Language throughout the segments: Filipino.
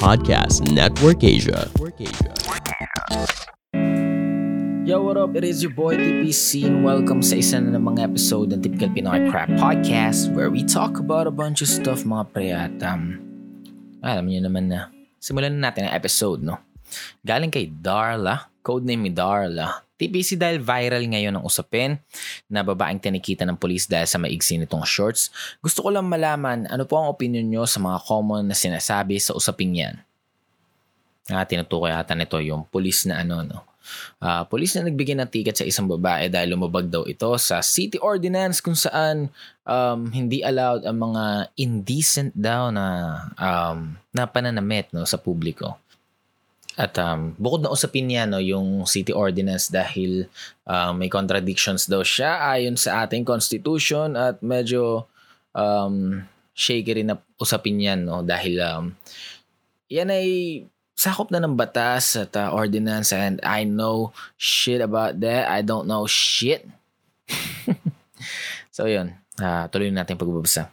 Podcast Network Asia. Yo, what up? It is your boy TPC and welcome sa isa na namang episode ng Tipical Pinoy Crack Podcast where we talk about a bunch of stuff, mga pre, at alam niyo naman na simulan na natin ang episode, no? Galing kay Darla, codename ni Darla. TPC dahil viral ngayon ang usapin na babaeng tinikita ng polis dahil sa maigsi nitong shorts. Gusto ko lang malaman ano po ang opinion nyo sa mga common na sinasabi sa usaping yan. Tinutukoy yata nito yung polis na ano, no? Police na nagbigay ng ticket sa isang babae dahil lumabag daw ito sa city ordinance kung saan hindi allowed ang mga indecent daw na pananamit, no, sa publiko. At bukod na usapin niya, no, yung city ordinance dahil may contradictions daw siya ayon sa ating constitution at medyo shaky rin na usapin yan, no, dahil yan ay sakop na ng batas at ordinance and I know shit about that. I don't know shit. So yun, tuloy natin pagbabasa.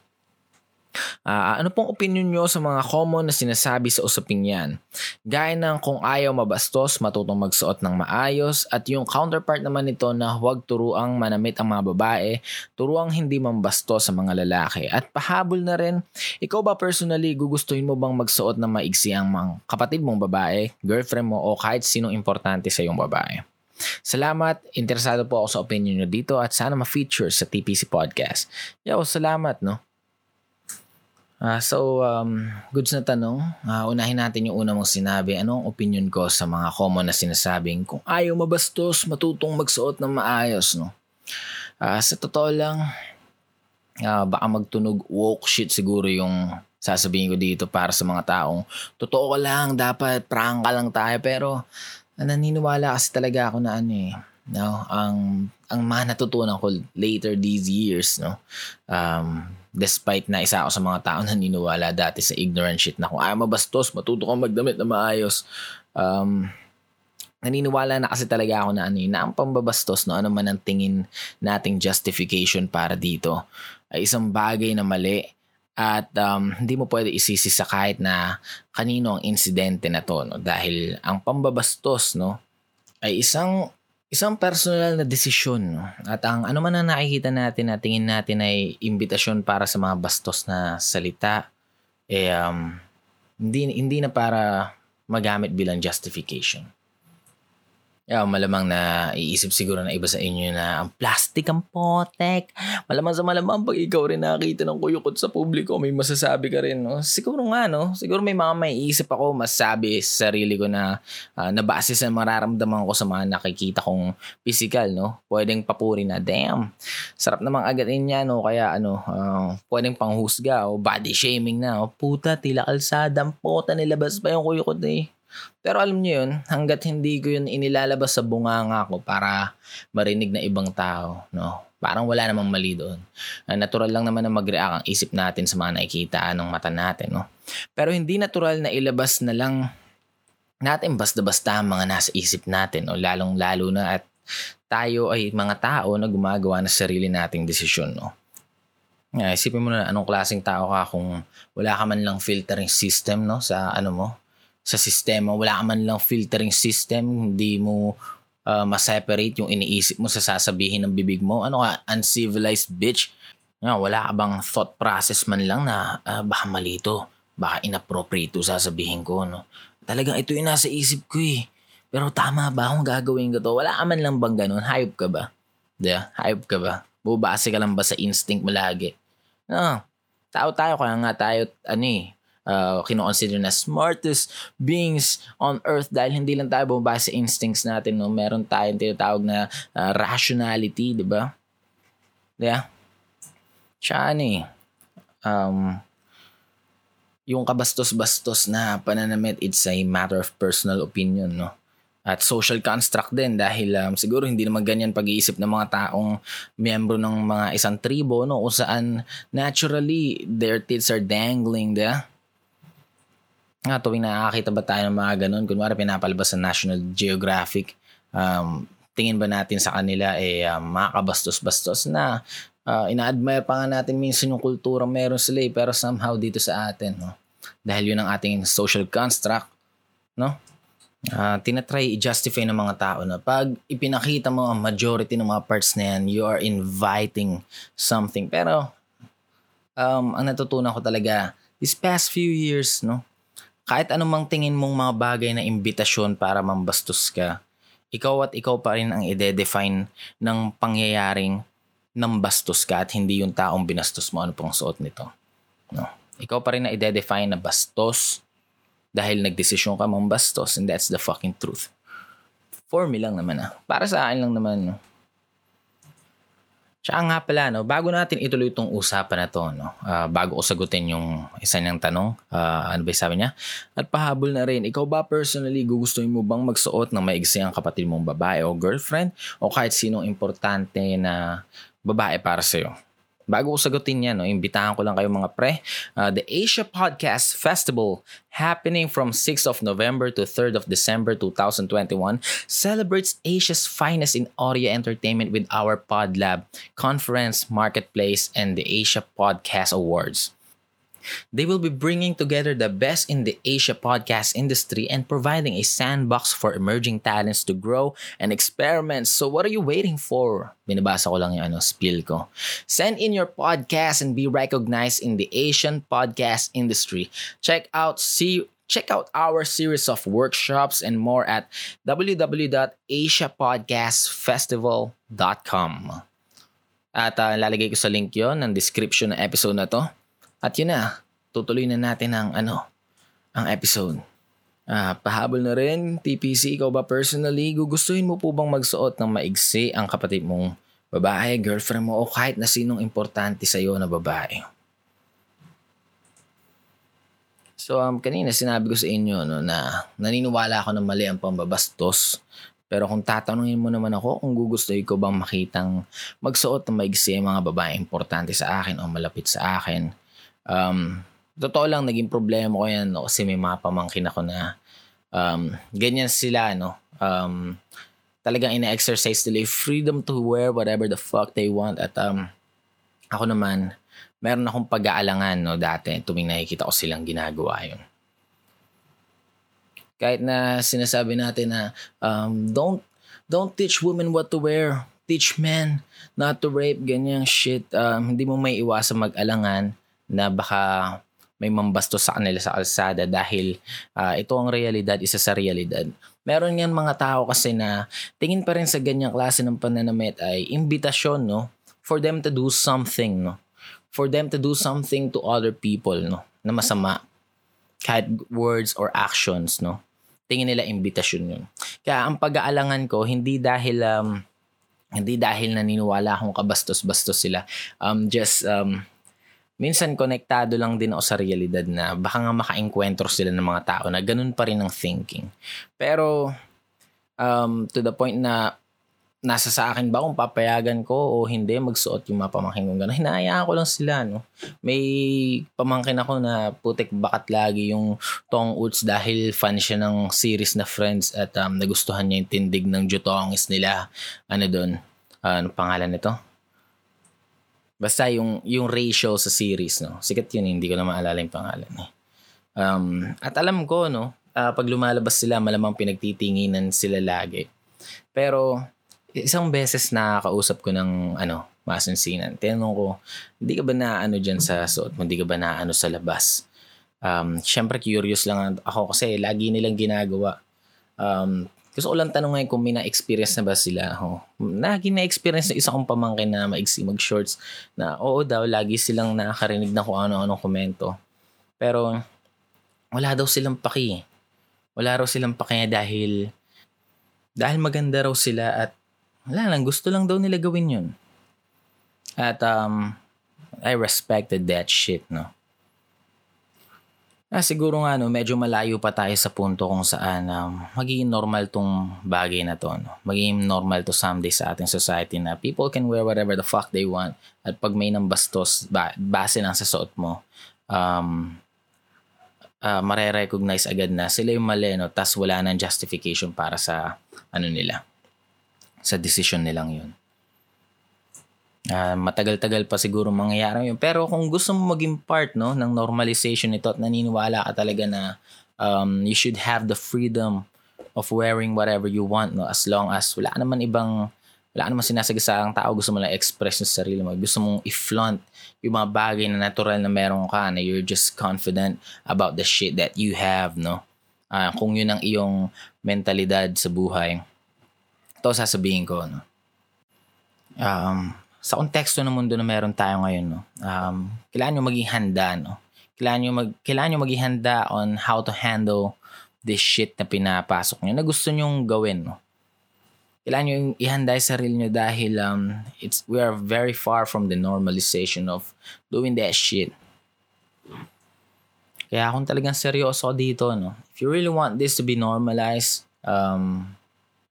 Ano pong opinion nyo sa mga common na sinasabi sa usaping yan? Gaya ng kung ayaw mabastos, matutong magsuot ng maayos, at yung counterpart naman nito na huwag turuang manamit ang mga babae, turuang hindi mambastos sa mga lalaki. At pahabol na rin, ikaw ba personally gugustuhin mo bang magsuot ng maigsi ang mga kapatid mong babae, girlfriend mo, o kahit sinong importante sa iyong babae? Salamat, interesado po ako sa opinion nyo dito at sana ma-feature sa TPC Podcast. Yo, salamat, no? Goods na tanong. Unahin natin yung una mong sinabi. Anong opinion ko sa mga common na sinasabing kung ayaw mabastos, matutong magsuot ng maayos, no? Sa totoo lang, baka magtunog woke shit siguro yung sasabihin ko dito para sa mga taong totoo ka lang, dapat prang ka lang tayo. Pero naniniwala kasi talaga ako na no, ang natutunan ko later these years, no, despite na isa ako sa mga tao na niniwala dati sa ignorant shit na kung ayaw mabastos, matuto kang magdamit na maayos, naniniwala na kasi talaga ako na na ang pambabastos, no, ano man ang tingin nating justification para dito ay isang bagay na mali at hindi mo pwede isisi sa kahit na kanino ang insidente na to, no, dahil ang pambabastos, no, ay isang personal na desisyon, no? At ang ano man ang nakikita natin na tingin natin ay imbitasyon para sa mga bastos na salita, hindi na para magamit bilang justification. Malamang na iisip siguro na iba sa inyo na ang plastic ang potek. Malamang sa malamang pag ikaw rin nakakita ng kuyukot sa publiko, may masasabi ka rin, no? Siguro nga, no? Siguro may mga maiisip ako, masabi sa sarili ko na nabase sa mararamdaman ko sa mga nakikita kong physical, no? Pwedeng papuri na, damn, sarap namang agatin niya, no? Kaya pwedeng panghusga o body shaming na, o puta, tila kalsada, ang puta, nilabas pa yung kuyukot eh. Pero alam nyo yun, hanggat hindi ko yun inilalabas sa bunganga ko para marinig na ibang tao, no? Parang wala namang mali doon. Natural lang naman na mag-react ang isip natin sa mga nakikita ng mata natin, no? Pero hindi natural na ilabas na lang natin basta-basta ang mga nasa isip natin, no? Lalong-lalo na at tayo ay mga tao na gumagawa ng sarili nating desisyon, no? Isipin mo na anong klaseng tao ka kung wala ka man lang filtering system, no, sa ano mo, sa sistema, wala man lang filtering system, hindi mo ma-separate yung iniisip mo sa sasabihin ng bibig mo. Ano ka, uncivilized bitch? Wala ka bang thought process man lang na baka mali ito, baka inappropriate ito sasabihin ko, no? Talagang ito yung nasa isip ko eh. Pero tama ba akong gagawin ko to? Wala ka man lang bang ganun? Hayop ka ba? Yeah, hayop ka ba? Bubase ka lang ba sa instinct mo lagi? No, tao tayo, kaya nga tayo kino-consider na smartest beings on earth dahil hindi lang tayo bumabase sa instincts natin, no? Meron tayong tinatawag na rationality, di ba? Yeah. Tsaka yung kabastos-bastos na pananamit, it's a matter of personal opinion, no? At social construct din dahil siguro hindi naman ganyan pag-iisip ng mga taong miyembro ng mga isang tribo, no? O saan naturally their tits are dangling, di ba? Tuwing nakakita ba tayo ng mga ganun? Kunwari pinapalabas sa National Geographic, tingin ba natin sa kanila mga kabastos-bastos na ina-admire pa nga natin minsan yung kultura meron sila pero somehow dito sa atin, no? dahil yun ang ating social construct, no? Tinatry i-justify ng mga tao na pag ipinakita mo ang majority ng mga parts na yan, you are inviting something. Pero ang natutunan ko talaga these past few years, no, kahit anumang tingin mong mga bagay na imbitasyon para mambastos ka, ikaw at ikaw pa rin ang ide-define ng pangyayaring nambastos ka at hindi yung taong binastos mo. Ano pong suot nito, no? Ikaw pa rin ang ide-define na bastos dahil nagdesisyon ka mong bastos, and that's the fucking truth. For me lang naman, para sa akin lang naman, no? Tsaka nga pala, no, bago natin ituloy itong usapan na to, no, bago ko sagutin yung isa niyang tanong, ano ba sabi niya? At pahabol na rin, ikaw ba personally gugustuhin mo bang magsuot ng maigsi ang kapatid mong babae o girlfriend o kahit sinong importante na babae para sa'yo? Bago ko sagutin yan, no, imbitahan ko lang kayo mga pre. The Asia Podcast Festival happening from 6th of November to 3rd of December 2021 celebrates Asia's finest in audio entertainment with our Podlab Conference, Marketplace, and the Asia Podcast Awards. They will be bringing together the best in the Asia podcast industry and providing a sandbox for emerging talents to grow and experiment. So what are you waiting for? Binabasa ko lang yung spiel ko. Send in your podcast and be recognized in the Asian podcast industry. Check out our series of workshops and more at www.asiapodcastfestival.com. At lalagay ko sa link yon ng description ng episode na to. At yun na, tutuloy na natin ang ang episode. Pahabol na rin, TPC, ikaw ba personally, gugustuhin mo po bang magsuot ng maigsi ang kapatid mong babae, girlfriend mo, o kahit na sinong importante sa'yo na babae? So, kanina sinabi ko sa inyo, no, na naniniwala ako na mali ang pambabastos. Pero kung tatanungin mo naman ako kung gugustuhin ko bang makitang magsuot ng maigsi ang mga babae importante sa akin o malapit sa akin, totoo lang, naging problema ko yan, no? Kasi may mga pamangkin ako na ganyan sila, no? Talagang ina-exercise nila freedom to wear whatever the fuck they want. At ako naman, meron akong pag-aalangan, no, dati tuwing nakikita ko silang ginagawa yun. Kahit na sinasabi natin na don't teach women what to wear, teach men not to rape, ganyang shit. Hindi mo may iwasan mag-alangan na baka may mambastos sa kanila sa kalsada dahil ito ang realidad, isa sa realidad. Meron yan mga tao kasi na tingin pa rin sa ganyang klase ng pananamit ay imbitasyon, no, for them to do something, no, for them to do something to other people, no, na masama, kahit words or actions, no, tingin nila imbitasyon yun. Kaya ang pag-aalangan ko, hindi dahil naniniwala akong kabastos-bastos sila, minsan konektado lang din ako sa realidad na baka nga makaengkwentro sila ng mga tao na ganun pa rin ang thinking. Pero to the point na nasa sa akin ba kung papayagan ko o hindi magsuot yung mga pamangkin kong gano'n. Hinahayaan ko lang sila, no? May pamangkin ako na putik bakat lagi yung Tong Uts dahil fan siya ng series na Friends at nagustuhan niya yung tindig ng Jotongis nila. Ano pangalan nito? Basta yung ratio sa series, no? Sikat yun, hindi ko na maalala yung pangalan. At alam ko, no, pag lumalabas sila, malamang pinagtitinginan sila lagi. Pero isang beses nakakausap ko ng masinsinan. Tinanong ko, hindi ka ba naano dyan sa suot mo? Hindi ka ba naano sa labas? Siyempre, curious lang ako kasi lagi nilang ginagawa. Gusto ko lang tanong ngayon kung may na-experience na ba sila. Lagi na-experience na isa kong pamangkin na maigsi mag-shorts na oo daw, lagi silang nakakarinig na kung ano-anong komento. Pero wala daw silang paki. Wala raw silang paki dahil maganda raw sila at wala lang, gusto lang daw nila gawin yun. At I respected that shit, no? Siguro nga, no, medyo malayo pa tayo sa punto kung saan magiging normal tong bagay na to, no? Magiging normal to someday sa ating society na people can wear whatever the fuck they want at pag may nambastos base lang sa suot mo, mare-recognize agad na sila yung mali, no? Tas wala nang justification para sa nila, sa decision nilang yun. Matagal-tagal pa siguro mangyayari yun. Pero kung gusto mo maging part no, ng normalization nito at naniniwala ka talaga na you should have the freedom of wearing whatever you want no, as long as wala naman sinasagasang tao, gusto mo lang express yung sarili mo, gusto mong i-flaunt yung mga bagay na natural na meron ka, na you're just confident about the shit that you have no. Kung yun ang iyong mentalidad sa buhay, ito sasabihin ko no. Sa konteksto ng mundo na meron tayo ngayon no, kailangan nyo maging handa no, kailangan nyo maging handa on how to handle this shit na pinapasok nyo, na gusto nyong gawin no. Kailangan nyo ihanda yung sarili nyo dahil we are very far from the normalization of doing that shit. Kaya kung talagang seryoso dito no, if you really want this to be normalized,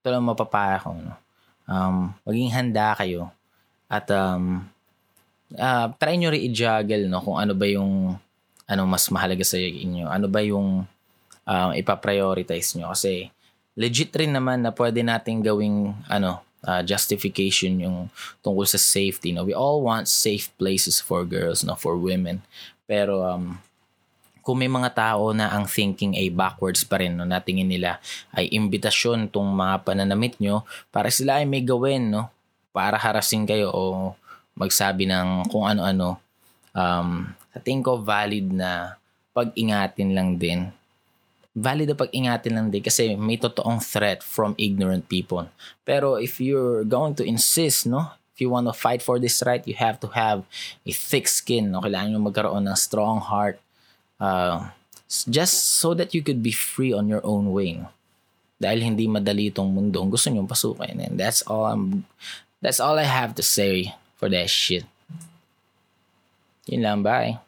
ito lang mapapaya ko no. Maging handa kayo at try nyo rin i-juggle no, kung ano ba yung ano mas mahalaga sa inyo, ano ba yung ipaprioritize nyo, kasi legit rin naman na pwede nating gawing justification yung tungkol sa safety no. We all want safe places for girls no, for women, pero kung may mga tao na ang thinking ay backwards pa rin, no, natingin nila ay imbitasyon tong mga pananamit nyo para sila ay may gawin, no, para harasin kayo o magsabi ng kung ano-ano. Sa tingin ko, valid na pag-ingatin lang din kasi may totoong threat from ignorant people. Pero if you're going to insist, no, if you want to fight for this right, you have to have a thick skin, no, kailangan nyo magkaroon ng strong heart. Just so that you could be free on your own way. No? Dahil hindi madali itong mundo ang gusto nyong pasukin. And that's all I have to say for that shit. Yun lang, bye.